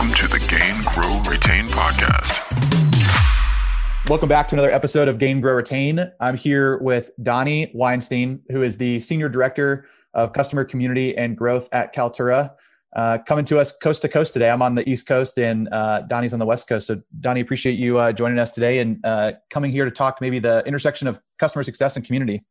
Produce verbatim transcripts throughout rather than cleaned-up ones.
welcome to the Gain, Grow, Retain podcast. Welcome back to another episode of Gain, Grow, Retain. I'm here with Dani Weinstein, who is the Senior Director of Customer Community and Growth at Kaltura, uh, coming to us coast to coast today. I'm on the East Coast and uh, Dani's on the West Coast. So Dani, appreciate you uh, joining us today and uh, coming here to talk maybe the intersection of customer success and community.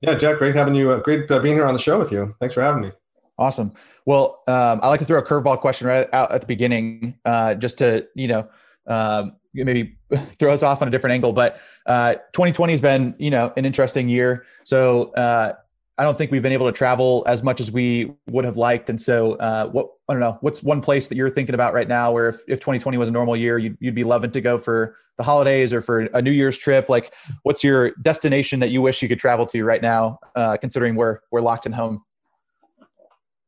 Yeah, Jack, great having you. Uh, great uh, being here on the show with you. Thanks for having me. Awesome. Well, um, I like to throw a curveball question right out at the beginning, uh, just to, you know, um, maybe throw us off on a different angle, but uh, twenty twenty has been, you know, an interesting year. So uh, I don't think we've been able to travel as much as we would have liked. And so uh, what, I don't know, what's one place that you're thinking about right now where if, if twenty twenty was a normal year, you'd, you'd be loving to go for the holidays or for a New Year's trip? Like, what's your destination that you wish you could travel to right now, uh, considering we're, we're locked in home?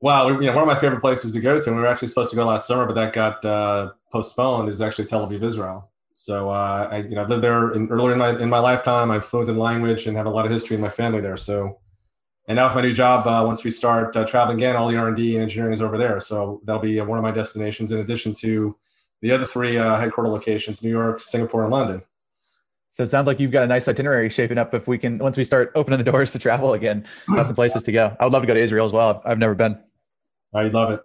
Wow, you know, one of my favorite places to go to, and we were actually supposed to go last summer, but that got uh, postponed, is actually Tel Aviv, Israel. So uh, I, you know, I've lived there in, earlier in my in my lifetime. I'm fluent in language and have a lot of history in my family there. So, and now with my new job, uh, once we start uh, traveling again, all the R and D and engineering is over there. So that'll be uh, one of my destinations, in addition to the other three uh, headquarter locations: New York, Singapore, and London. So it sounds like you've got a nice itinerary shaping up. If we can, once we start opening the doors to travel again, lots of places to go. I would love to go to Israel as well. I've never been. I love it.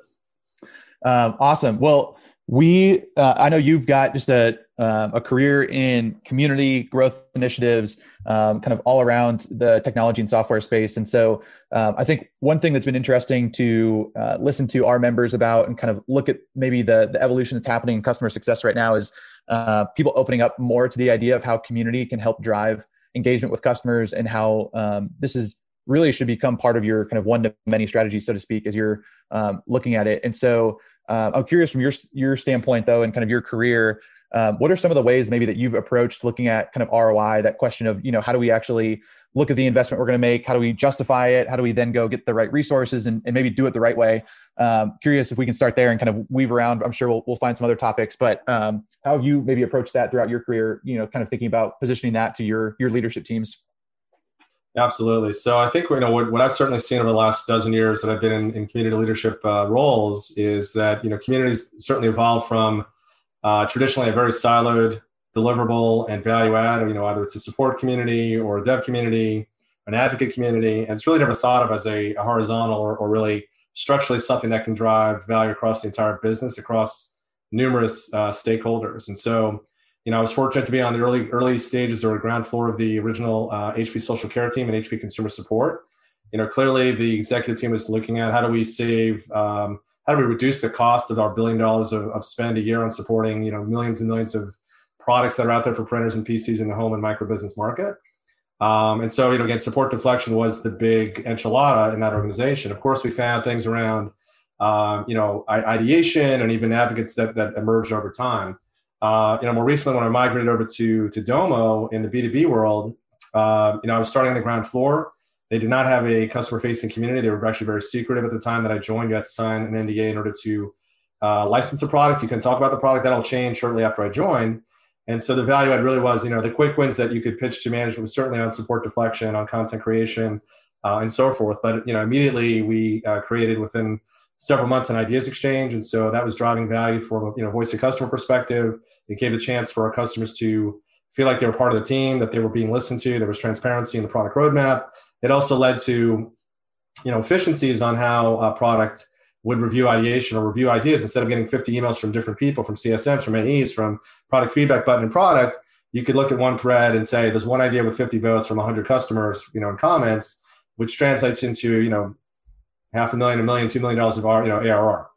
Um, awesome. Well, we, uh, I know you've got just a, um, a career in community growth initiatives, um, kind of all around the technology and software space. And so um, I think one thing that's been interesting to uh, listen to our members about and kind of look at maybe the, the evolution that's happening in customer success right now is Uh, people opening up more to the idea of how community can help drive engagement with customers, and how um, this is really should become part of your kind of one-to-many strategy, so to speak, as you're um, looking at it. And so uh, I'm curious from your your standpoint, though, and kind of your career, um, what are some of the ways maybe that you've approached looking at kind of R O I, that question of, you know, how do we actually look at the investment we're going to make? How do we justify it? How do we then go get the right resources and, and maybe do it the right way? Um, curious if we can start there and kind of weave around. I'm sure we'll, we'll find some other topics, but um, how have you maybe approached that throughout your career, you know, kind of thinking about positioning that to your, your leadership teams? Absolutely. So I think, you know, what, what I've certainly seen over the last dozen years that I've been in, in community leadership uh, roles is that, you know, communities certainly evolved from uh, traditionally a very siloed deliverable and value add, you know, either it's a support community or a dev community, an advocate community, and it's really never thought of as a, a horizontal or, or really structurally something that can drive value across the entire business, across numerous uh, stakeholders. And so, you know, I was fortunate to be on the early early stages or ground floor of the original uh, H P social care team and H P consumer support. You know, clearly the executive team was looking at how do we save, um, how do we reduce the cost of our billion dollars of, of spend a year on supporting, you know, millions and millions of products that are out there for printers and P Cs in the home and microbusiness market. Um, and so, you know, again, support deflection was the big enchilada in that organization. Of course, we found things around, uh, you know, ideation and even advocates that, that emerged over time. Uh, you know, more recently, when I migrated over to, to Domo in the B two B world, uh, you know, I was starting on the ground floor. They did not have a customer-facing community. They were actually very secretive at the time that I joined. You had to sign an N D A in order to uh, license the product. You can talk about the product. That'll change shortly after I joined. And so the value add really was, you know, the quick wins that you could pitch to management was certainly on support deflection, on content creation, uh, and so forth. But, you know, immediately we uh, created within several months an ideas exchange. And so that was driving value from, you know, voice of customer perspective. It gave the chance for our customers to feel like they were part of the team, that they were being listened to. There was transparency in the product roadmap. It also led to, you know, efficiencies on how a product would review ideation or review ideas. Instead of getting fifty emails from different people, from C S Ms, from A Es, from product feedback button and product, you could look at one thread and say, there's one idea with fifty votes from one hundred customers, you know, in comments, which translates into, you know, half a million, a million, two million dollars of our, you know, A R R.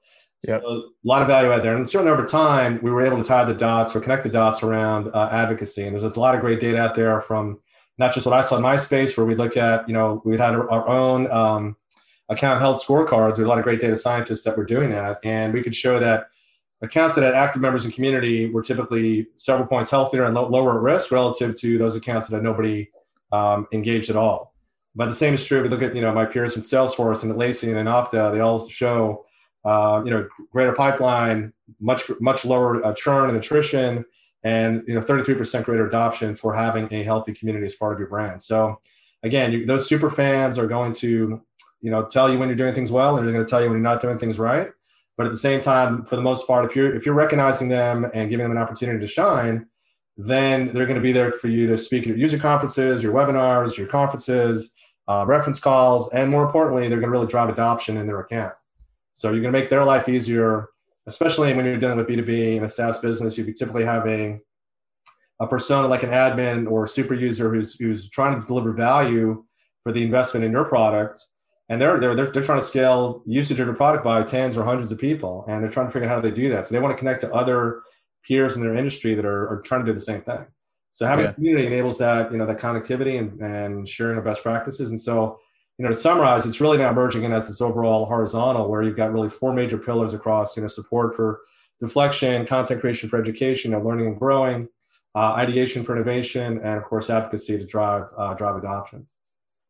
Yep. So a lot of value out there. And certainly over time, we were able to tie the dots or connect the dots around uh, advocacy. And there's a lot of great data out there from not just what I saw in my space, where we look at, you know, we had our own, um, account health scorecards. There's a lot of great data scientists that were doing that. And we could show that accounts that had active members in community were typically several points healthier and lo- lower risk relative to those accounts that had nobody um, engaged at all. But the same is true if you look at, you know, my peers from Salesforce and at Lacey and in Opta, they all show, uh, you know, greater pipeline, much, much lower uh, churn and attrition, and, you know, thirty-three percent greater adoption for having a healthy community as part of your brand. So again, you, those super fans are going to, you know, tell you when you're doing things well, and they're going to tell you when you're not doing things right. But at the same time, for the most part, if you're if you're recognizing them and giving them an opportunity to shine, then they're going to be there for you to speak at your user conferences, your webinars, your conferences, uh, reference calls, and more importantly, they're going to really drive adoption in their account. So you're going to make their life easier, especially when you're dealing with B two B in a SaaS business. You'd be typically having a persona like an admin or a super user who's who's trying to deliver value for the investment in your product, and they're they're they're trying to scale usage of your product by tens or hundreds of people, and they're trying to figure out how they do that. So they want to connect to other peers in their industry that are, are trying to do the same thing. So having yeah. a community enables that, you know, that connectivity and, and sharing of best practices. And so, you know, to summarize, it's really now merging in as this overall horizontal where you've got really four major pillars across, you know, support for deflection, content creation for education, and learning and growing, uh, ideation for innovation, and of course, advocacy to drive uh, drive adoption.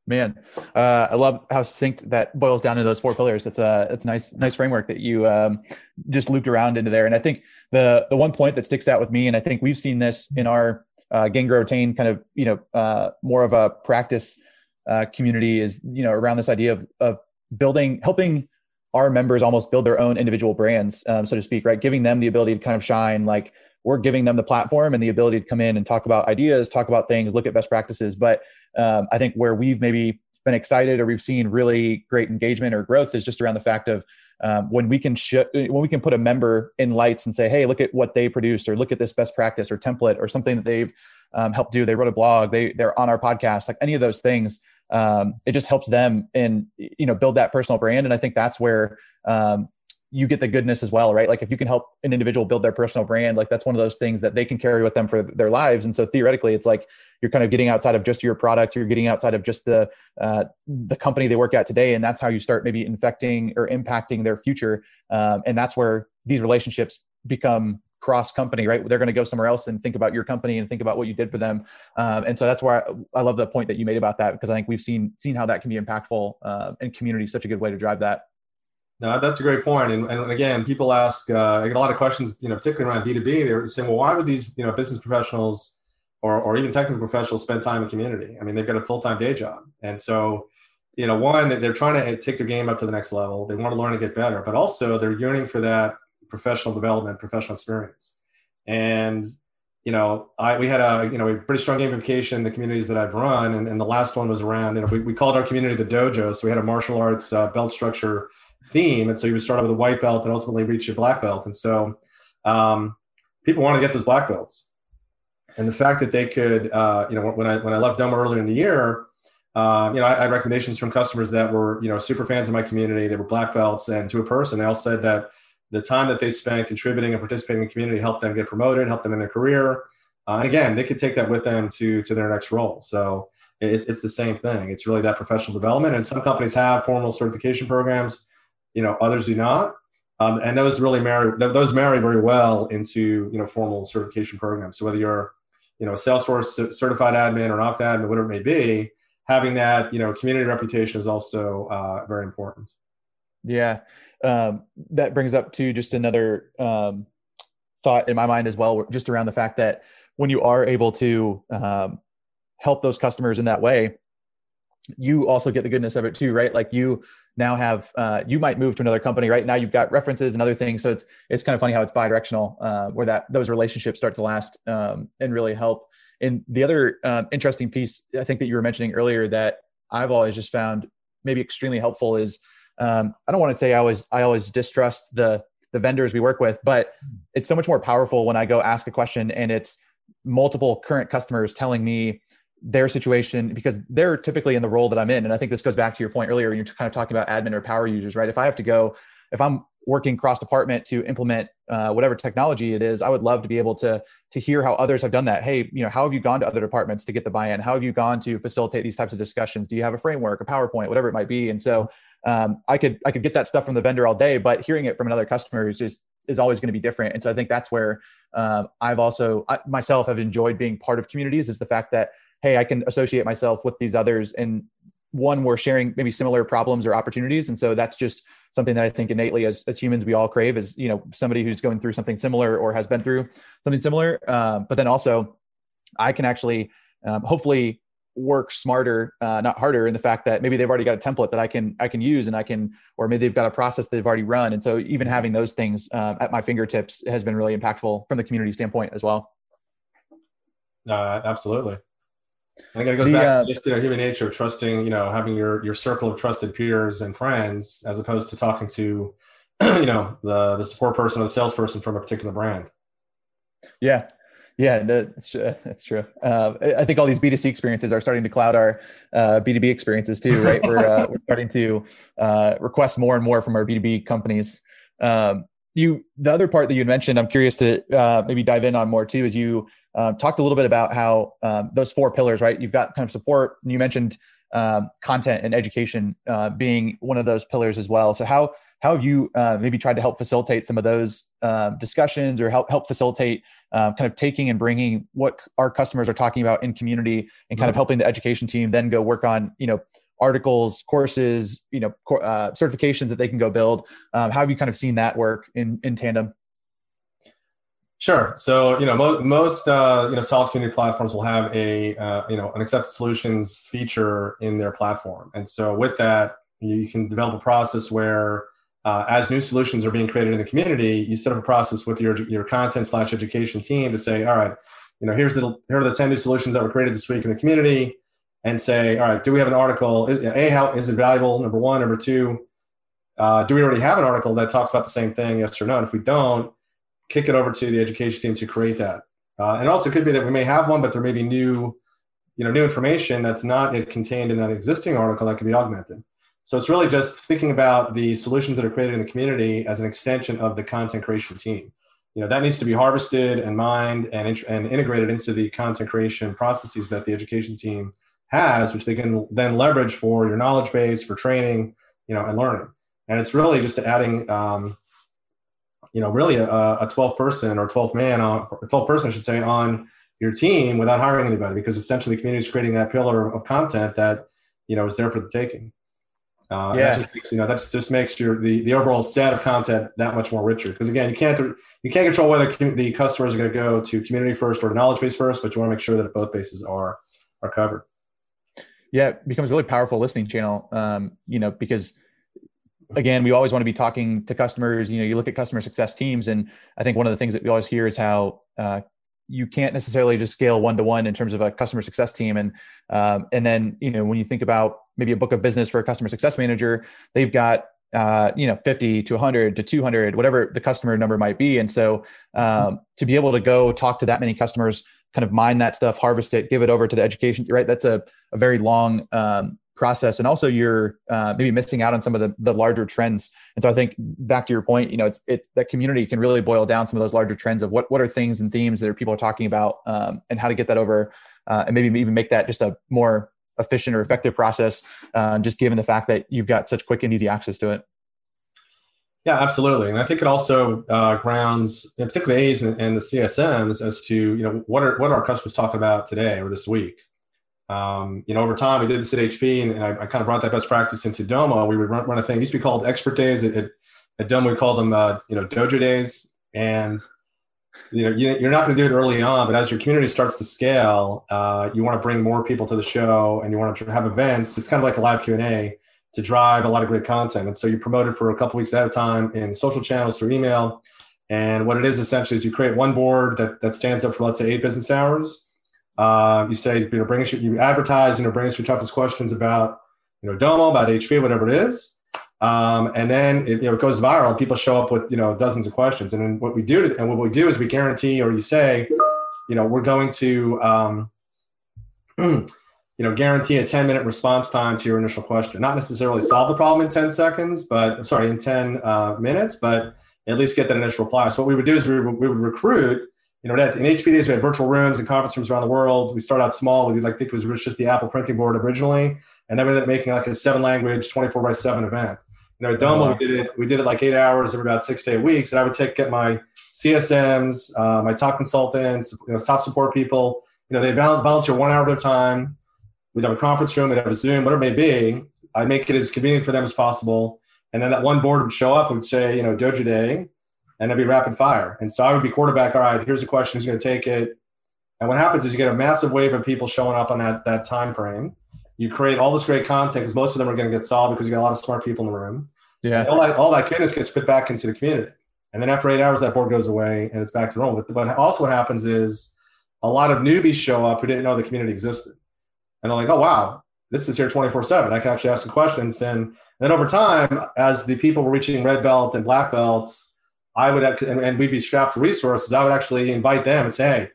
Man, uh, I love how succinct that boils down to those four pillars. That's a that's nice nice framework that you um, just looped around into there. And I think the the one point that sticks out with me, and I think we've seen this in our uh, Gain Grow Retain kind of you know uh, more of a practice uh, community, is you know around this idea of of building, helping our members almost build their own individual brands, um, so to speak, right? Giving them the ability to kind of shine. Like, we're giving them the platform and the ability to come in and talk about ideas, talk about things, look at best practices. But um, I think where we've maybe been excited or we've seen really great engagement or growth is just around the fact of um, when we can sh- when we can put a member in lights and say, hey, look at what they produced, or look at this best practice or template or something that they've um, helped do. They wrote a blog, they, they're on our podcast, like any of those things. Um, it just helps them and, you know, build that personal brand. And I think that's where um, you get the goodness as well, right? Like if you can help an individual build their personal brand, like that's one of those things that they can carry with them for their lives. And so theoretically, it's like you're kind of getting outside of just your product, you're getting outside of just the uh, the company they work at today. And that's how you start maybe infecting or impacting their future. Um, and that's where these relationships become cross company, right? They're going to go somewhere else and think about your company and think about what you did for them. Um, and so that's why I, I love the point that you made about that, because I think we've seen seen how that can be impactful, uh, and community is such a good way to drive that. No, that's a great point. And, and again, people ask, uh, I get a lot of questions, you know, particularly around B two B. They're saying, well, why would these, you know, business professionals or, or even technical professionals spend time in community? I mean, they've got a full-time day job. And so, you know, one, they're trying to take their game up to the next level. They want to learn and get better, but also they're yearning for that professional development, professional experience. And, you know, I, we had a, you know, a pretty strong gamification in the communities that I've run. And, and the last one was around, you know, we, we called our community the dojo. So we had a martial arts uh, belt structure theme, and so you would start out with a white belt and ultimately reach your black belt. And so um, people want to get those black belts, and the fact that they could, uh, you know, when I when I left Domo earlier in the year, uh, you know, I, I had recommendations from customers that were, you know, super fans of my community. They were black belts, and to a person, they all said that the time that they spent contributing and participating in the community helped them get promoted, helped them in their career. Uh, and again, they could take that with them to to their next role. So it's it's the same thing. It's really that professional development, and some companies have formal certification programs. You know, others do not, um, and those really marry. Those marry very well into you know formal certification programs. So whether you're, you know, a Salesforce certified admin or an Opta admin, whatever it may be, having that you know community reputation is also uh, very important. Yeah, um, that brings up to just another um, thought in my mind as well, just around the fact that when you are able to um, help those customers in that way, you also get the goodness of it too, right? Like you now have, uh, you might move to another company, right? Now you've got references and other things. So it's, it's kind of funny how it's bi-directional, uh, where that, those relationships start to last, um, and really help. And the other, um, interesting piece, I think that you were mentioning earlier that I've always just found maybe extremely helpful is, um, I don't want to say I always, I always distrust the, the vendors we work with, but it's so much more powerful when I go ask a question and it's multiple current customers telling me their situation, because they're typically in the role that I'm in. And I think this goes back to your point earlier when you're kind of talking about admin or power users, right? If I have to go, if I'm working cross department to implement uh, whatever technology it is, I would love to be able to, to hear how others have done that. Hey, you know, how have you gone to other departments to get the buy-in? How have you gone to facilitate these types of discussions? Do you have a framework, a PowerPoint, whatever it might be? And so um, I could, I could get that stuff from the vendor all day, but hearing it from another customer is just, is always going to be different. And so I think that's where um, I've also, I, myself have enjoyed being part of communities, is the fact that, hey, I can associate myself with these others. And one, we're sharing maybe similar problems or opportunities. And so that's just something that I think innately as, as humans, we all crave is, you know, somebody who's going through something similar or has been through something similar. Um, but then also I can actually um, hopefully work smarter, uh, not harder, in the fact that maybe they've already got a template that I can I can use, and I can, or maybe they've got a process they've already run. And so even having those things uh, at my fingertips has been really impactful from the community standpoint as well. Uh, absolutely. I think that goes the, back uh, to just you know, human nature, trusting, you know, having your, your circle of trusted peers and friends, as opposed to talking to, you know, the, the support person or the salesperson from a particular brand. Yeah. Yeah, that's, that's true. Uh, I think all these B two C experiences are starting to cloud our uh, B two B experiences too, right? We're, uh, we're starting to uh, request more and more from our B two B companies. Um, you, the other part that you mentioned, I'm curious to uh, maybe dive in on more too, is you uh, talked a little bit about how um, those four pillars, right? You've got kind of support, and you mentioned um, content and education uh, being one of those pillars as well. So how How have you uh, maybe tried to help facilitate some of those uh, discussions, or help help facilitate uh, kind of taking and bringing what our customers are talking about in community, and kind mm-hmm. of helping the education team then go work on, you know, articles, courses, you know, uh, certifications that they can go build? Um, how have you kind of seen that work in, in tandem? Sure. So, you know, mo- most, uh, you know, solid community platforms will have a, uh, you know, an accepted solutions feature in their platform. And so with that, you can develop a process where Uh, as new solutions are being created in the community, you set up a process with your your content slash education team to say, all right, you know, here's the here are the ten new solutions that were created this week in the community, and say, all right, do we have an article? Is, a, how is it valuable? Number one. Number two, uh, do we already have an article that talks about the same thing? Yes or no. And if we don't, kick it over to the education team to create that. Uh, and also, it could be that we may have one, but there may be new, you know, new information that's not yet contained in that existing article that can be augmented. So it's really just thinking about the solutions that are created in the community as an extension of the content creation team. You know, that needs to be harvested and mined and, int- and integrated into the content creation processes that the education team has, which they can then leverage for your knowledge base, for training, you know, and learning. And it's really just adding, um, you know, really a, a twelfth person or twelfth man, on, or twelfth person, I should say, on your team without hiring anybody, because essentially the community is creating that pillar of content that, you know, is there for the taking. Uh, yeah, that just makes, you know, that just, just makes your the, the overall set of content that much more richer. Because again, you can't you can't control whether com- the customers are going to go to community first or knowledge base first, but you want to make sure that both bases are are covered. Yeah, it becomes a really powerful listening channel. Um, you know, because again, we always want to be talking to customers. You know, you look at customer success teams, and I think one of the things that we always hear is how uh, you can't necessarily just scale one to one in terms of a customer success team. And um, and then, you know, when you think about maybe a book of business for a customer success manager, they've got, uh, you know, fifty to one hundred to two hundred, whatever the customer number might be. And so um, to be able to go talk to that many customers, kind of mine that stuff, harvest it, give it over to the education, right? That's a, a very long um, process. And also you're uh, maybe missing out on some of the, the larger trends. And so I think back to your point, you know, it's, it's that community can really boil down some of those larger trends of what, what are things and themes that are people are talking about, um, and how to get that over, uh, and maybe even make that just a more efficient or effective process, um, just given the fact that you've got such quick and easy access to it. Yeah, absolutely. And I think it also uh, grounds, particularly A's and, and the C S Ms, as to, you know, what are what our customers talking about today or this week. Um, you know, over time, we did this at H P, and, and I, I kind of brought that best practice into Domo. We would run, run a thing, it used to be called Expert Days. At, at, at Domo, we called them, uh, you know, Dojo Days. And you know, you're not going to do it early on, but as your community starts to scale, uh, you want to bring more people to the show, and you want to have events. It's kind of like a live Q and A to drive a lot of great content. And so you promote it for a couple weeks at a time in social channels through email. And what it is essentially is you create one board that, that stands up for, let's say, eight business hours. Uh, you say, you know, bring us your, you advertise, you know, bring us your toughest questions about, you know, Domo, about H P, whatever it is. Um, and then it, you know, it goes viral. People show up with, you know, dozens of questions. And then what we do, to, and what we do is we guarantee, or you say, you know, we're going to, um, you know, guarantee a ten minute response time to your initial question. Not necessarily solve the problem in ten seconds, but I'm sorry, in ten minutes, but at least get that initial reply. So what we would do is we, we would recruit, you know, in H P days, we had virtual rooms and conference rooms around the world. We started out small. We like, I think it was just the Apple printing board originally. And then we ended up making like a seven language, twenty-four by seven event. You know, at Domo, we did it, we did it like eight hours every about six to eight weeks. And I would take, get my C S Ms, uh, my top consultants, you know, top support people, you know, they volunteer one hour of their time. We'd have a conference room, we'd have a Zoom, whatever it may be. I make it as convenient for them as possible. And then that one board would show up and would say, you know, Dojo Day. And it'd be rapid fire. And so I would be quarterback. All right, here's a question. Who's going to take it? And what happens is you get a massive wave of people showing up on that, that time frame. You create all this great content because most of them are going to get solved because you got a lot of smart people in the room. Yeah. All that, all that goodness gets put back into the community. And then after eight hours, that board goes away and it's back to normal. But what also happens is a lot of newbies show up who didn't know the community existed. And they're like, oh, wow, this is here twenty-four seven. I can actually ask some questions. And then over time, as the people were reaching red belt and black belt, I would, and, and we'd be strapped for resources, I would actually invite them and say, hey,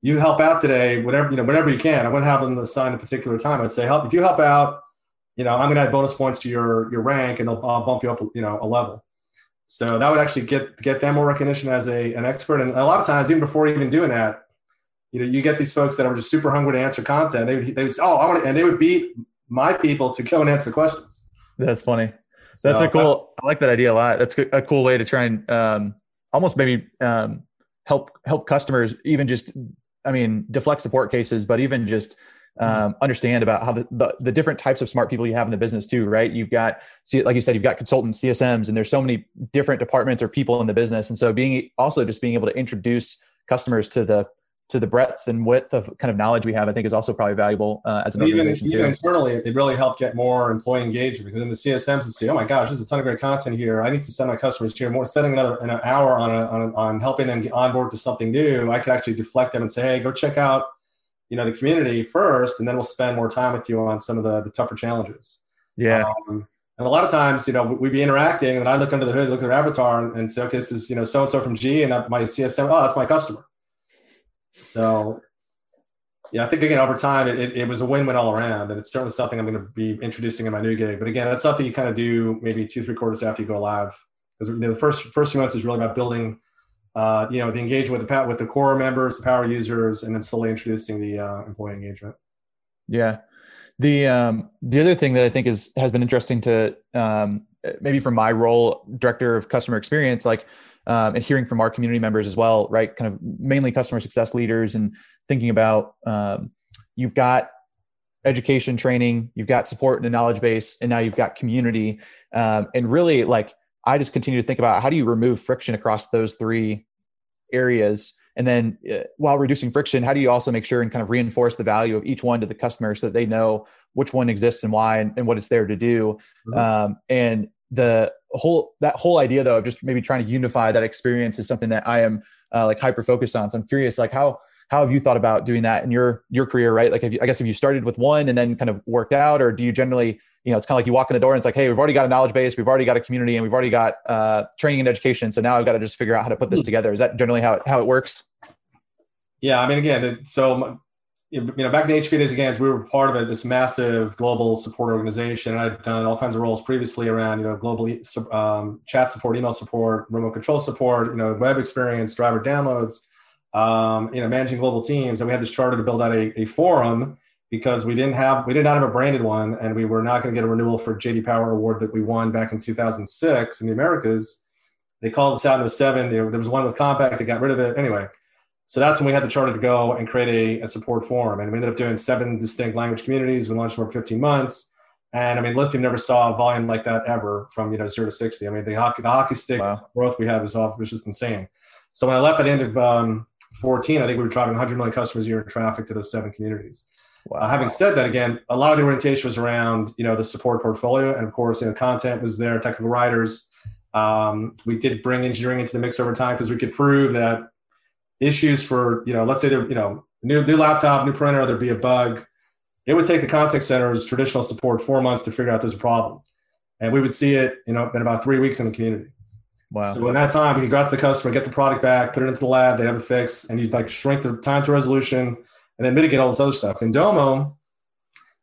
you help out today, whatever, you know, whenever you can. I wouldn't have them assign a particular time. I'd say, help, if you help out, you know, I'm going to add bonus points to your, your rank and they'll I'll bump you up, you know, a level. So that would actually get, get them more recognition as a, an expert. And a lot of times, even before even doing that, you know, you get these folks that are just super hungry to answer content. They would, they would say, oh, I want to, and they would beat my people to go and answer the questions. That's funny. That's so, a cool, I like that idea a lot. That's a cool way to try and um, almost maybe um, help, help customers even just, I mean, deflect support cases, but even just um, understand about how the, the, the different types of smart people you have in the business too, right? You've got, like you said, you've got consultants, C S Ms, and there's so many different departments or people in the business. And so being also just being able to introduce customers to the, to the breadth and width of kind of knowledge we have, I think is also probably valuable uh, as an even, organization even too. Internally, it really helped get more employee engagement because then the C S Ms would say, oh my gosh, there's a ton of great content here. I need to send my customers here more, spending another an hour on, a, on on helping them get onboard to something new. I could actually deflect them and say, hey, go check out, you know, the community first, and then we'll spend more time with you on some of the, the tougher challenges. Yeah. Um, and a lot of times, you know, we'd be interacting and I look under the hood, look at their avatar and, and say, okay, this is, you know, so-and-so from G and my C S M, oh, that's my customer. So, yeah, I think, again, over time, it, it, it was a win-win all around. And it's certainly something I'm going to be introducing in my new gig. But again, that's something you kind of do maybe two, three quarters after you go live. Because you know, the first first few months is really about building, uh, you know, the engagement with the, with the core members, the power users, and then slowly introducing the uh, employee engagement. Yeah. The um, the other thing that I think is has been interesting to um, maybe from my role, director of customer experience, like, Um, and hearing from our community members as well, right? Kind of mainly customer success leaders and thinking about um, you've got education, training, you've got support and a knowledge base, and now you've got community. Um, and really, like, I just continue to think about how do you remove friction across those three areas? And then uh, while reducing friction, how do you also make sure and kind of reinforce the value of each one to the customer so that they know which one exists and why and, and what it's there to do? Mm-hmm. Um, and the whole, that whole idea though, of just maybe trying to unify that experience is something that I am uh, like hyper-focused on. So I'm curious, like how, how have you thought about doing that in your, your career, right? Like, have you, I guess, have you started with one and then kind of worked out, or do you generally, you know, it's kind of like you walk in the door and it's like, hey, we've already got a knowledge base. We've already got a community and we've already got uh, training and education. So now I've got to just figure out how to put this together. Is that generally how it, how it works? Yeah. I mean, again, so, you know, back in the H P days, again, we were part of a, this massive global support organization. And I've done all kinds of roles previously around, you know, global um, chat support, email support, remote control support, you know, web experience, driver downloads, um, you know, managing global teams. And we had this charter to build out a, a forum because we didn't have, we did not have a branded one. And we were not going to get a renewal for J D Power Award that we won back in two thousand six in the Americas. They called us out in oh seven. There was one with Compact. They got rid of it. Anyway. So that's when we had the charter to go and create a, a support forum. And we ended up doing seven distinct language communities. We launched for fifteen months. And I mean, Lithium never saw a volume like that ever from, you know, zero to sixty. I mean, the hockey, the hockey stick wow. growth we had was off, was just insane. So when I left at the end of um, fourteen, I think we were driving one hundred million customers a year in traffic to those seven communities. Wow. Uh, having said that, again, a lot of the orientation was around, you know, the support portfolio. And of course, you know, content was there, technical writers. Um, we did bring engineering into the mix over time because we could prove that issues for, you know, let's say, you know, new new laptop, new printer, there'd be a bug. It would take the contact center's traditional support four months to figure out there's a problem. And we would see it, you know, in about three weeks in the community. Wow. So in that time, we could go out to the customer, get the product back, put it into the lab, they have a fix, and you'd like shrink the time to resolution and then mitigate all this other stuff. In Domo,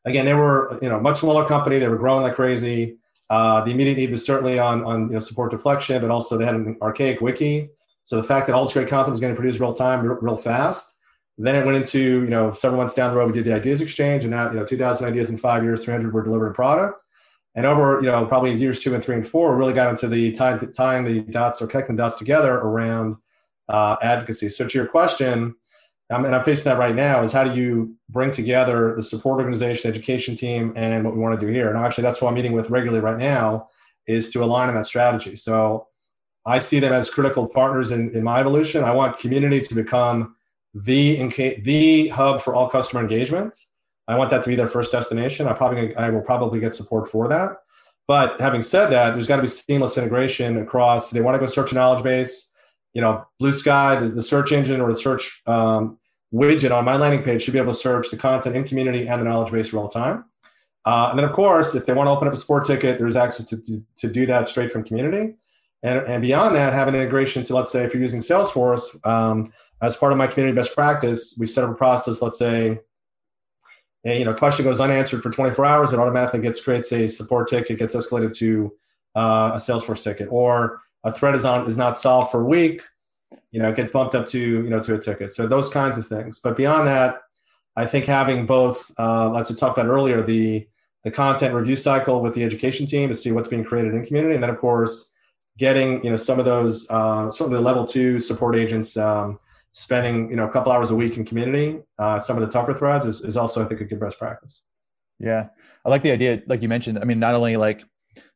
again, they were, you know, much smaller company. They were growing like crazy. Uh, the immediate need was certainly on, on, you know, support deflection, but also they had an archaic wiki. So the fact that all this great content was going to produce real time, real fast, then it went into, you know, several months down the road, we did the ideas exchange, and now, you know, two thousand ideas in five years, three hundred were delivered in product. And over, you know, probably years two and three and four, we really got into the tie, tying the dots or connecting dots together around uh, advocacy. So to your question, I mean, I'm facing that right now, is how do you bring together the support organization, education team, and what we want to do here? And actually, that's what I'm meeting with regularly right now, is to align on that strategy. So I see them as critical partners in, in my evolution. I want community to become the the hub for all customer engagements. I want that to be their first destination. I probably I will probably get support for that. But having said that, there's got to be seamless integration across. They want to go search a knowledge base, you know, Blue Sky, the, the search engine or the search um, widget on my landing page should be able to search the content in community and the knowledge base real time. Uh, and then, of course, if they want to open up a sport ticket, there's access to, to, to do that straight from community. And, and beyond that, having integration. So let's say if you're using Salesforce, um, as part of my community best practice, we set up a process, let's say, a, you know, question goes unanswered for twenty-four hours, it automatically gets creates a support ticket, gets escalated to uh, a Salesforce ticket, or a thread is on is not solved for a week, you know, it gets bumped up to, you know, to a ticket. So those kinds of things. But beyond that, I think having both, uh, as we talked about earlier, the the content review cycle with the education team to see what's being created in community, and then of course getting, you know, some of those uh, certainly level two support agents. Um, Spending you know a couple hours a week in community, uh, some of the tougher threads is, is also I think a good best practice. Yeah, I like the idea, like you mentioned. I mean, not only like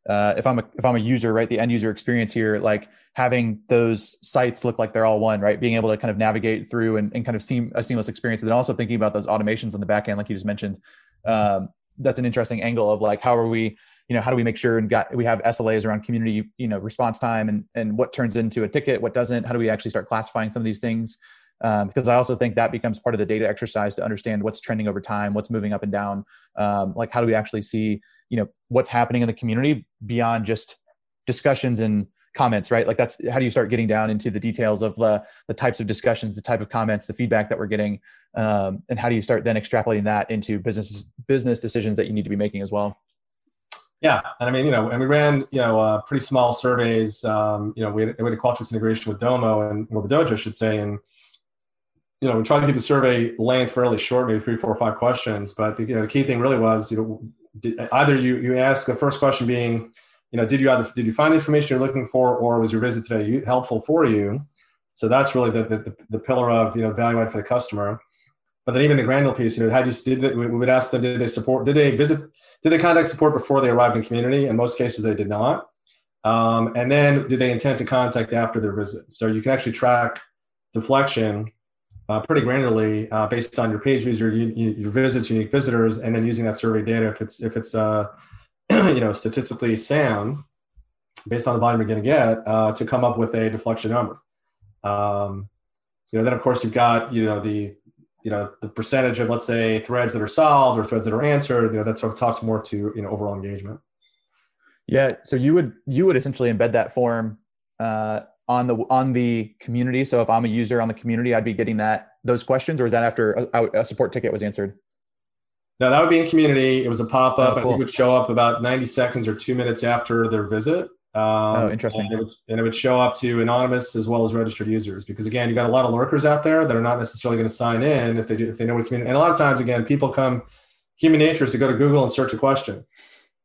uh, if I'm a if I'm a user, right, the end user experience here, like having those sites look like they're all one, right, being able to kind of navigate through and, and kind of seem a seamless experience, but then also thinking about those automations on the back end, like you just mentioned. Um, that's an interesting angle of like how are we, you know, how do we make sure and got we have S L As around community, you know, response time and and what turns into a ticket, what doesn't, how do we actually start classifying some of these things? Um, because I also think that becomes part of the data exercise to understand what's trending over time, what's moving up and down. Um, like how do we actually see, you know, what's happening in the community beyond just discussions and comments, right? Like that's, how do you start getting down into the details of the, the types of discussions, the type of comments, the feedback that we're getting, um, and how do you start then extrapolating that into business business decisions that you need to be making as well? Yeah, and I mean, you know, and we ran, you know, uh, pretty small surveys. Um, you know, we had, we had a Qualtrics integration with Domo and or Dojo, I should say, and you know, we tried to keep the survey length fairly short, maybe three, four, or five questions. But the, you know, the key thing really was, you know, did, either you you ask the first question being, you know, did you either did you find the information you're looking for, or was your visit today helpful for you? So that's really the the, the pillar of, you know, value add for the customer. But then even the granular piece, you know, how do you did they, we would ask them, did they support, did they visit? Did they contact support before they arrived in community? In most cases, they did not. Um, and then did they intend to contact after their visit? So you can actually track deflection uh, pretty granularly uh, based on your page views, your, your visits, unique visitors, and then using that survey data if it's if it's uh, you know, statistically sound based on the volume you're going to get uh, to come up with a deflection number. Um, you know, then of course you've got you know the you know, the percentage of, let's say, threads that are solved or threads that are answered, you know, that sort of talks more to, you know, overall engagement. Yeah. So you would, you would essentially embed that form uh, on the, on the community. So if I'm a user on the community, I'd be getting that, those questions, or is that after a, a support ticket was answered? No, that would be in community. It was a pop-up. Oh, cool. I think it would show up about ninety seconds or two minutes after their visit. Um, oh, interesting. And it, would, and it would show up to anonymous as well as registered users, because again, you got a lot of lurkers out there that are not necessarily going to sign in if they do, if they know what community. And a lot of times, again, people come, human nature is to go to Google and search a question.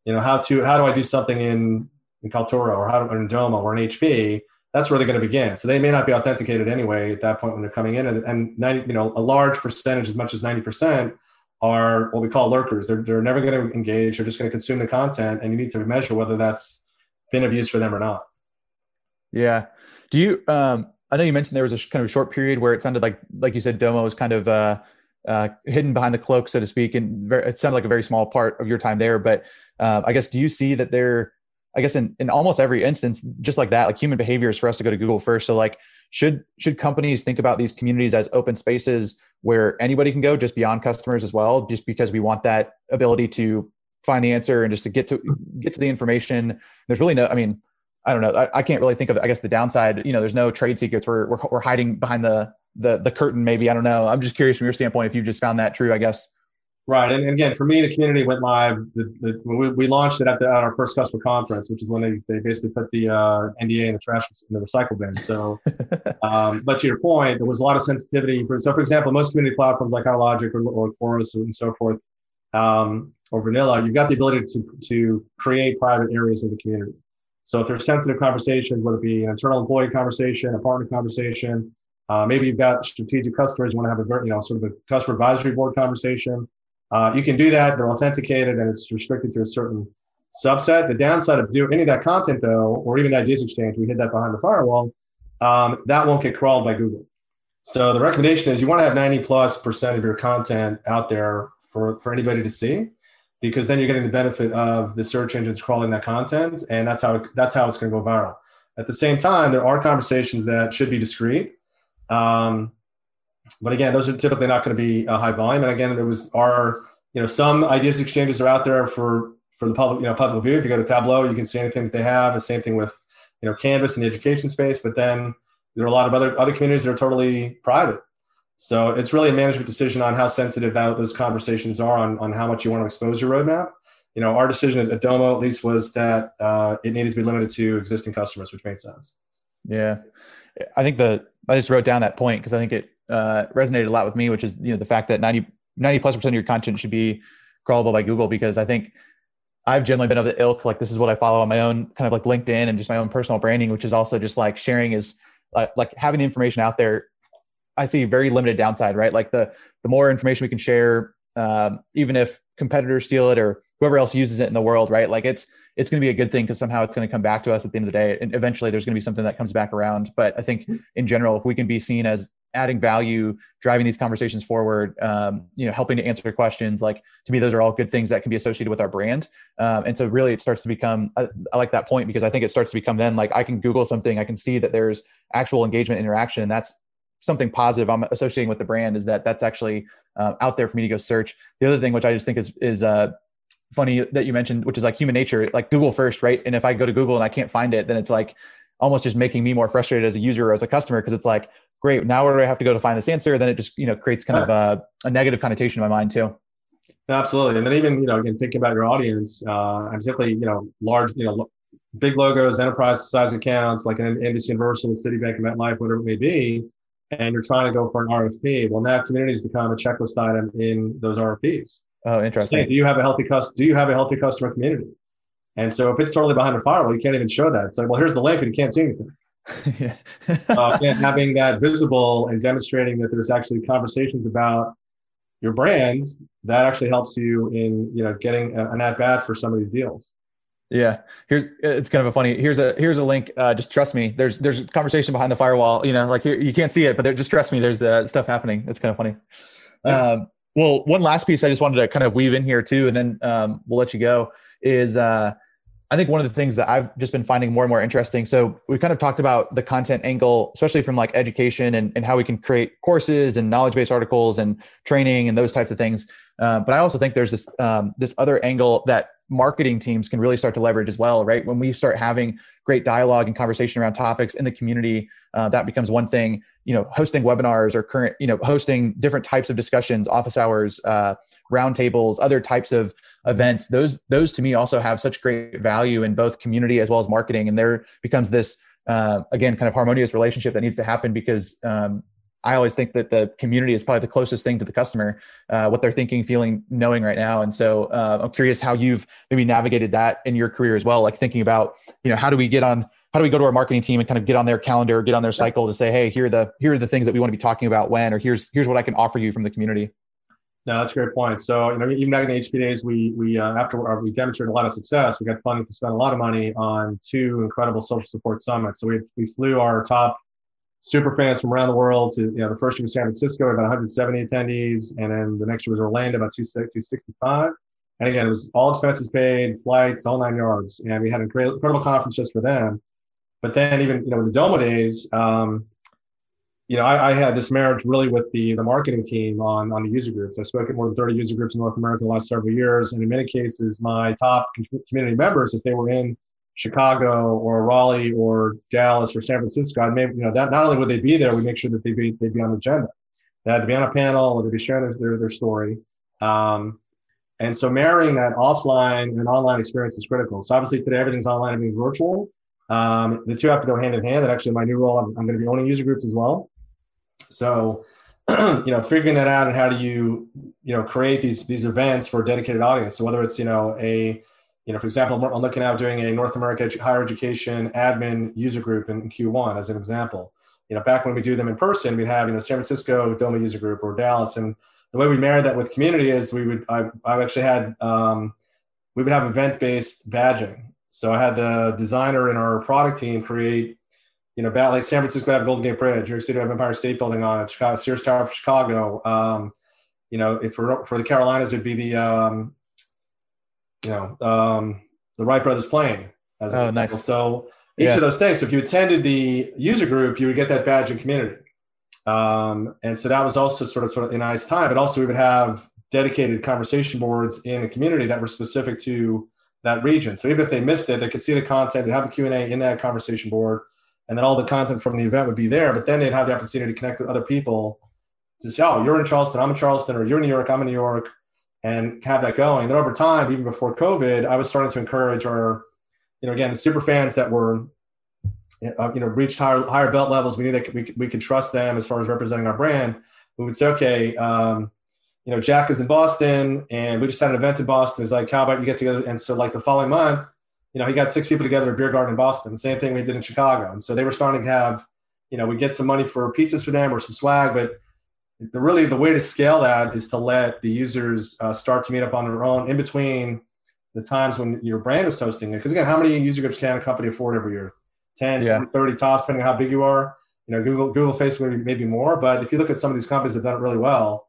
You know, how to how do I do something in, in Kaltura or how or in Domo or in H P? That's where they're going to begin. So they may not be authenticated anyway at that point when they're coming in, and, and ninety, you know, a large percentage, as much as ninety percent, are what we call lurkers. They're they're never going to engage. They're just going to consume the content, and you need to measure whether that's been abused for them or not. Yeah. Do you, um, I know you mentioned there was a kind of a short period where it sounded like, like you said, Domo was kind of, uh, uh, hidden behind the cloak, so to speak. And very, it sounded like a very small part of your time there, but, uh, I guess, do you see that there, I guess in, in almost every instance, just like that, like human behavior is for us to go to Google first. So like, should, should companies think about these communities as open spaces where anybody can go, just beyond customers as well, just because we want that ability to find the answer and just to get to get to the information? There's really no, I mean, I don't know. I, I can't really think of, I guess, the downside. You know, there's no trade secrets. We're, we're we're hiding behind the the the curtain, maybe. I don't know. I'm just curious from your standpoint if you just found that true, I guess. Right. And, and again, for me, the community went live. The, the, we, we launched it at, the, at our first customer conference, which is when they, they basically put the uh, N D A in the trash in the recycle bin. So, um, but to your point, there was a lot of sensitivity. For, so, for example, most community platforms like HowLogic or, or Chorus and so forth, Um, or vanilla, you've got the ability to to create private areas of the community. So if there's sensitive conversations, whether it be an internal employee conversation, a partner conversation, uh, maybe you've got strategic customers, you want to have a, you know, sort of a customer advisory board conversation, uh, you can do that. They're authenticated and it's restricted to a certain subset. The downside of doing any of that content though, or even the ideas exchange, we hid that behind the firewall, um, that won't get crawled by Google. So the recommendation is you want to have ninety plus percent of your content out there for, for anybody to see, because then you're getting the benefit of the search engines crawling that content, and that's how, that's how it's going to go viral. At the same time, there are conversations that should be discreet. Um, but again, those are typically not going to be a high volume. And again, there was our, you know, some ideas exchanges are out there for, for the public, you know, public view. If you go to Tableau, you can see anything that they have. The same thing with, you know, Canvas in the education space, but then there are a lot of other, other communities that are totally private. So it's really a management decision on how sensitive that, those conversations are on, on how much you want to expose your roadmap. You know, our decision at Domo, at least, was that uh, it needed to be limited to existing customers, which made sense. Yeah. I think the, I just wrote down that point because I think it uh, resonated a lot with me, which is, you know, the fact that ninety, ninety plus percent of your content should be crawlable by Google, because I think I've generally been of the ilk, like this is what I follow on my own kind of like LinkedIn and just my own personal branding, which is also just like sharing is uh, like having the information out there. I see very limited downside, right? Like the, the more information we can share, um, even if competitors steal it or whoever else uses it in the world, right? Like it's, it's going to be a good thing because somehow it's going to come back to us at the end of the day. And eventually there's going to be something that comes back around. But I think in general, if we can be seen as adding value, driving these conversations forward, um, you know, helping to answer questions, like to me, those are all good things that can be associated with our brand. Um, and so really it starts to become, I, I like that point because I think it starts to become then like I can Google something, I can see that there's actual engagement interaction. And that's something positive I'm associating with the brand is that that's actually uh, out there for me to go search. The other thing, which I just think is, is, uh, funny that you mentioned, which is like human nature, like Google first, right? And if I go to Google and I can't find it, then it's like almost just making me more frustrated as a user or as a customer, because it's like, great, now where do I have to go to find this answer? Then it just, you know, creates kind of a, a negative connotation in my mind too. Absolutely. And then even, you know, again, thinking about your audience, uh, and particularly, you know, large, you know, big logos, enterprise size accounts, like an NBCUniversal, Citibank, Event Life, whatever it may be, and you're trying to go for an R F P. Well, now communities become a checklist item in those R F Ps. Oh, interesting. Do you have a healthy cust- Do you have a healthy customer community? And so if it's totally behind a firewall, you can't even show that. It's like, well, here's the link, and you can't see anything. Yeah. So again, having that visible and demonstrating that there's actually conversations about your brand, that actually helps you in, you know, getting a, an at bat for some of these deals. Yeah. Here's, it's kind of a funny, here's a, here's a link. Uh, just trust me. There's, there's a conversation behind the firewall, you know, like here, you can't see it, but just trust me. There's uh, stuff happening. It's kind of funny. Yeah. Um, Well, one last piece I just wanted to kind of weave in here too, and then um, we'll let you go, is uh, I think one of the things that I've just been finding more and more interesting. So we've kind of talked about the content angle, especially from like education and, and how we can create courses and knowledge-based articles and training and those types of things. Uh, but I also think there's this um, this other angle that marketing teams can really start to leverage as well, right? When we start having great dialogue and conversation around topics in the community, uh, that becomes one thing. You know, hosting webinars or current, you know, hosting different types of discussions, office hours, uh, roundtables, other types of events. Those, those to me also have such great value in both community as well as marketing. And there becomes this, uh, again, kind of harmonious relationship that needs to happen because, um, I always think that the community is probably the closest thing to the customer, uh, what they're thinking, feeling, knowing right now. And so uh, I'm curious how you've maybe navigated that in your career as well. Like thinking about, you know, how do we get on, how do we go to our marketing team and kind of get on their calendar, get on their cycle to say, hey, here are the, here are the things that we want to be talking about when, or here's, here's what I can offer you from the community. No, that's a great point. So, you know, even back in the H P days, we, we, uh, after our, we demonstrated a lot of success. We got funding to spend a lot of money on two incredible social support summits. So we, we flew our top super fans from around the world to, you know, the first year was San Francisco, about one hundred seventy attendees. And then the next year was Orlando, about two sixty-five. And again, it was all expenses paid, flights, all nine yards. And we had an incredible conference just for them. But then even, you know, in the Domo days, um, you know, I, I had this marriage really with the, the marketing team on, on the user groups. I spoke at more than thirty user groups in North America the last several years. And in many cases, my top community members, if they were in Chicago or Raleigh or Dallas or San Francisco, I mean, you know, that not only would they be there, we make sure that they be they'd be on the agenda, they had to be on a panel, or they'd be sharing their their, their story. Um, and so marrying that offline and online experience is critical. So obviously today everything's online, everything's virtual. Um, the two have to go hand in hand. And actually, in my new role, I'm, I'm going to be owning user groups as well. So, you know, figuring that out and how do you, you know, create these these events for a dedicated audience. So whether it's, you know, a You know, for example, I'm looking at doing a North America higher education admin user group in Q one as an example. You know, back when we do them in person, we'd have, you know, San Francisco Domo user group or Dallas. And the way we married that with community is we would, I, I actually had, um, we would have event-based badging. So I had the designer in our product team create you know, about like San Francisco have Golden Gate Bridge, New York City have Empire State Building on it, Chicago, Sears Tower for Chicago. Um, you know, if for, for the Carolinas, it'd be the, um, you know, um, the Wright Brothers plane. As oh, nice. So each yeah. of those things. So if you attended the user group, you would get that badge in community. Um, and so that was also sort of sort of in nice time. But also we would have dedicated conversation boards in the community that were specific to that region. So even if they missed it, they could see the content, they'd have a Q and A in that conversation board, and then all the content from the event would be there. But then they'd have the opportunity to connect with other people to say, oh, you're in Charleston, I'm in Charleston, or you're in New York, I'm in New York, and have that going. And then over time, even before COVID, I was starting to encourage our, you know, again, the super fans that were, uh, you know, reached higher, higher belt levels. We knew that we could, we could trust them as far as representing our brand. We would say, okay, um, you know, Jack is in Boston and we just had an event in Boston. It's like, how about you get together? And so like the following month, you know, he got six people together at Beer Garden in Boston. Same thing we did in Chicago. And so they were starting to have, you know, we get some money for pizzas for them or some swag, but the, really the way to scale that is to let the users uh, start to meet up on their own in between the times when your brand is hosting it. Because again, how many user groups can a company afford every year? ten, yeah. thirty tops, depending on how big you are. You know, Google, Google, Facebook, maybe, maybe more. But if you look at some of these companies that have done it really well,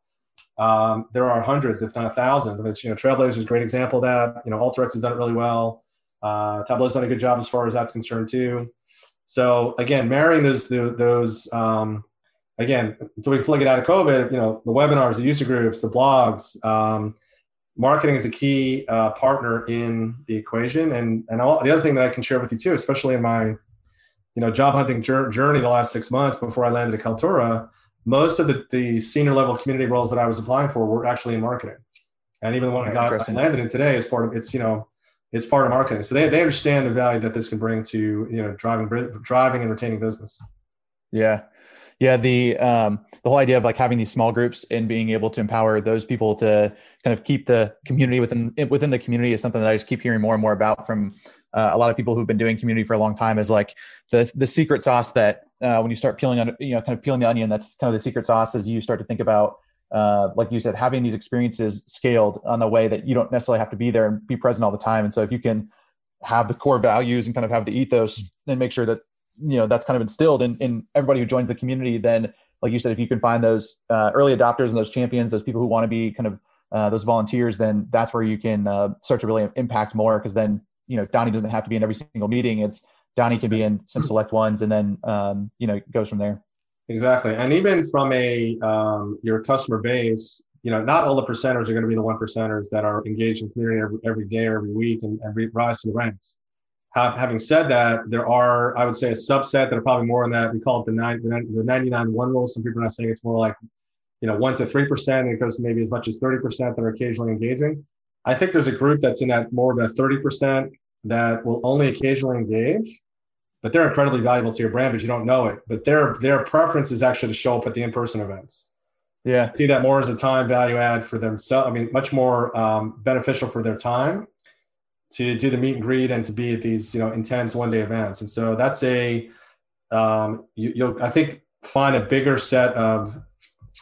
Um, there are hundreds, if not thousands of it. You know, Trailblazer is a great example of that. You know, AlterX has done it really well. Uh, Tableau's done a good job as far as that's concerned too. So again, marrying those, those, um, again, until we fully get out of COVID, you know, the webinars, the user groups, the blogs, um, marketing is a key, uh, partner in the equation. And, and all, the other thing that I can share with you too, especially in my, you know, job hunting journey the last six months before I landed at Kaltura, most of the, the senior level community roles that I was applying for were actually in marketing. And even the one I got landed in today is part of, it's, you know, it's part of marketing. So they, they understand the value that this can bring to, you know, driving, driving and retaining business. Yeah. Yeah. The, um, the whole idea of like having these small groups and being able to empower those people to kind of keep the community within, within the community is something that I just keep hearing more and more about from uh, a lot of people who've been doing community for a long time, is like the, the secret sauce that, Uh, when you start peeling, on, you know, kind of peeling the onion, that's kind of the secret sauce. As you start to think about, uh, like you said, having these experiences scaled on a way that you don't necessarily have to be there and be present all the time. And so, if you can have the core values and kind of have the ethos, and make sure that you know that's kind of instilled in, in everybody who joins the community, then, like you said, if you can find those uh, early adopters and those champions, those people who want to be kind of uh, those volunteers, then that's where you can uh, start to really impact more. Because then, you know, Donnie doesn't have to be in every single meeting. It's Donnie can be in some select ones, and then, um, you know, it goes from there. Exactly. And even from a, um, your customer base, you know, not all the percenters are going to be the one percenters that are engaged in community every, every day or every week and, and rise to the ranks. Have, having said that, there are, I would say, a subset that are probably more in that, we call it the nine, the ninety-nine one rule. Some people are not saying it's more like, you know, one to three percent, and it goes to maybe as much as thirty percent that are occasionally engaging. I think there's a group that's in that more of that thirty percent that will only occasionally engage, but they're incredibly valuable to your brand, but you don't know it. But their their preference is actually to show up at the in-person events. Yeah. I see that more as a time value add for themselves. I mean, much more um, beneficial for their time to do the meet and greet and to be at these, you know, intense one-day events. And so that's a, um, you, you'll, I think, find a bigger set of,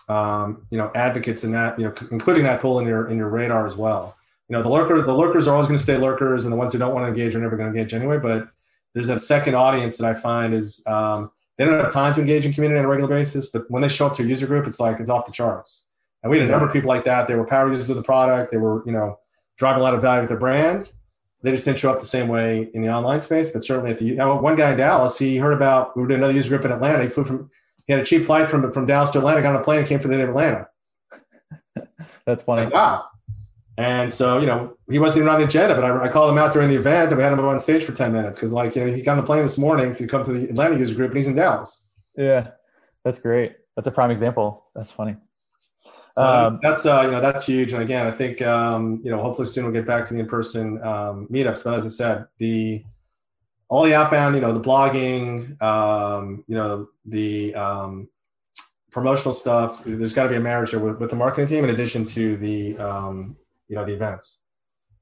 um, you know, advocates in that, you know, including that pool in your in your radar as well. You know, the lurkers, the lurkers are always going to stay lurkers, and the ones who don't want to engage are never going to engage anyway, but there's that second audience that I find is um, they don't have time to engage in community on a regular basis, but when they show up to a user group, it's like, it's off the charts. And we had a number of people like that. They were power users of the product. They were, you know, driving a lot of value with their brand. They just didn't show up the same way in the online space, but certainly at the, you know, one guy in Dallas, he heard about, we were doing another user group in Atlanta. He flew from, he had a cheap flight from, from Dallas to Atlanta, got on a plane and came from the Atlanta. That's funny. Like, wow. And so, you know, he wasn't even on the agenda, but I, I called him out during the event and we had him on stage for ten minutes. Cause like, you know, he got on the plane this morning to come to the Atlanta user group and he's in Dallas. Yeah. That's great. That's a prime example. That's funny. So um, that's, uh, you know, that's huge. And again, I think, um, you know, hopefully soon we'll get back to the in-person um, meetups. But as I said, the, all the outbound, you know, the blogging, um, you know, the um, promotional stuff, there's gotta be a marriage here with, with the marketing team in addition to the, um, you know, the events.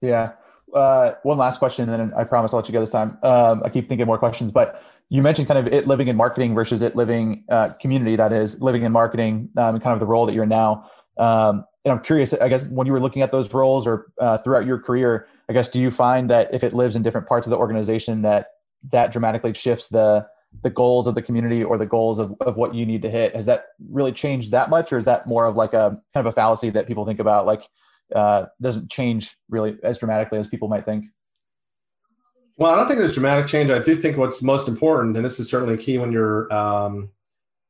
Yeah. Uh, one last question, and then I promise I'll let you go this time. Um, I keep thinking more questions, but you mentioned kind of it living in marketing versus it living uh, community, that is living in marketing, um, and kind of the role that you're in now. Um, and I'm curious, I guess, when you were looking at those roles or uh, throughout your career, I guess, do you find that if it lives in different parts of the organization that that dramatically shifts the the goals of the community or the goals of, of what you need to hit? Has that really changed that much? Or is that more of like a kind of a fallacy that people think about, like uh, doesn't change really as dramatically as people might think? Well, I don't think there's dramatic change. I do think what's most important, and this is certainly key when you're um,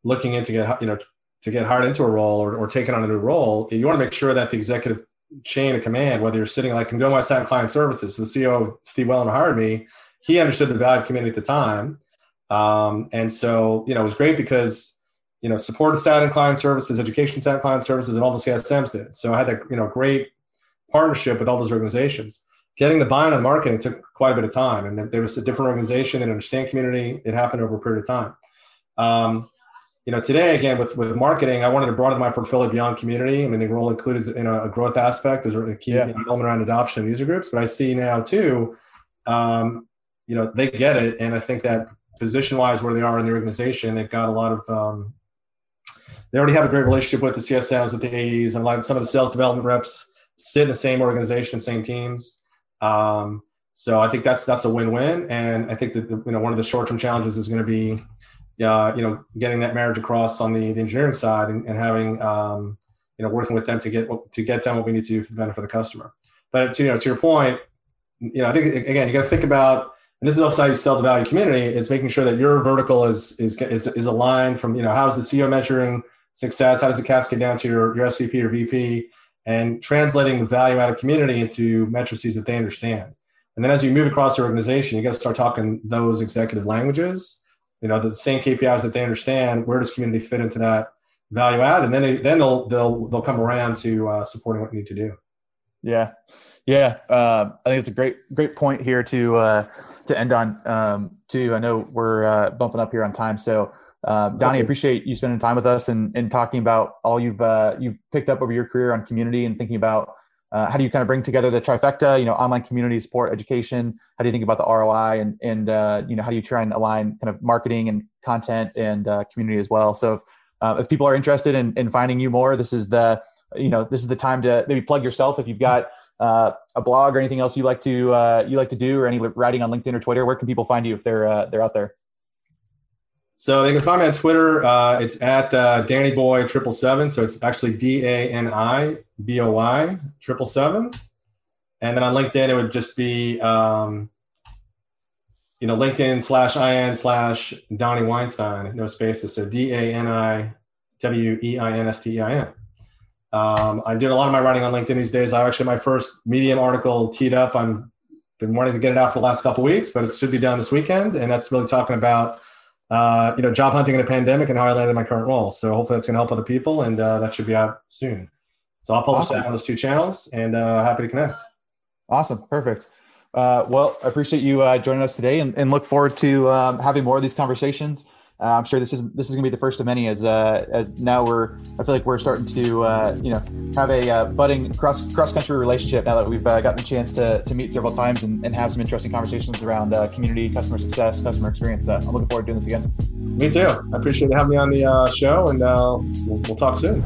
looking into get, you know, to get hired into a role or, or taking on a new role, you want to make sure that the executive chain of command, whether you're sitting like in Domo, I sat in client services, the C E O, Steve Wellen, hired me. He understood the value of community at the time. Um, and so, you know, it was great because, you know, support sat in client services, education sat in client services, and all the C S Ms did. So I had that, you know, great partnership with all those organizations. Getting the buy-in on marketing took quite a bit of time. And there was a different organization that understand community. It happened over a period of time. Um, You know, today, again, with, with marketing, I wanted to broaden my portfolio beyond community. I mean, the role included in a, a growth aspect. There's a key yeah. element around adoption of user groups. But I see now, too, um, you know, they get it. And I think that position-wise, where they are in the organization, they've got a lot of um, – they already have a great relationship with the C S Ms, with the A Es, and a lot of some of the sales development reps sit in the same organization, same teams. Um, so I think that's that's a win-win. And I think that, you know, one of the short-term challenges is going to be – Uh, you know, getting that marriage across on the, the engineering side and, and having, um, you know, working with them to get to get done what we need to do for the benefit of the customer. But, to, you know, to your point, you know, I think, again, you got to think about, and this is also how you sell the value community, is making sure that your vertical is is is, is aligned from, you know, how's the C E O measuring success? How does it cascade down to your, your S V P or V P? And translating the value out of community into matrices that they understand. And then as you move across the organization, you got to start talking those executive languages. You know, the same K P Is that they understand, where does community fit into that value add? And then they, then they'll, they'll, they'll come around to uh, supporting what you need to do. Yeah. Yeah. Uh, I think it's a great, great point here to, uh, to end on um, too. I know we're uh, bumping up here on time. So uh, Dani, okay. Appreciate you spending time with us and, and talking about all you've, uh, you've picked up over your career on community and thinking about uh, how do you kind of bring together the trifecta, you know, online community support, education, how do you think about the R O I and, and uh, you know, how do you try and align kind of marketing and content and uh, community as well? So if, uh, if people are interested in, in finding you more, this is the, you know, this is the time to maybe plug yourself. If you've got uh, a blog or anything else you like to, uh, you like to do or any writing on LinkedIn or Twitter, where can people find you if they're, uh, they're out there? So they can find me on Twitter. Uh, it's at uh, Danny Boy triple seven. So it's actually D A N I B O Y triple seven. And then on LinkedIn, it would just be, um, you know, LinkedIn slash IN slash Dani Weinstein, no spaces. So D A N I W E I N S T E I N. Um, I did a lot of my writing on LinkedIn these days. I actually, my first Medium article teed up. I've been wanting to get it out for the last couple of weeks, but it should be done this weekend. And that's really talking about Uh, you know, job hunting in a pandemic and how I landed my current role. So hopefully that's going to help other people, and uh, that should be out soon. So I'll publish awesome. that on those two channels, and uh, happy to connect. Awesome. Perfect. Uh, well, I appreciate you uh, joining us today, and, and look forward to um, having more of these conversations. Uh, I'm sure this is this is going to be the first of many. As uh, as now we're, I feel like we're starting to uh, you know have a uh, budding cross cross country relationship now that we've uh, gotten the chance to to meet several times and, and have some interesting conversations around uh, community, customer success, customer experience. Uh, I'm looking forward to doing this again. Me too. I appreciate having me on the uh, show, and uh, we'll, we'll talk soon.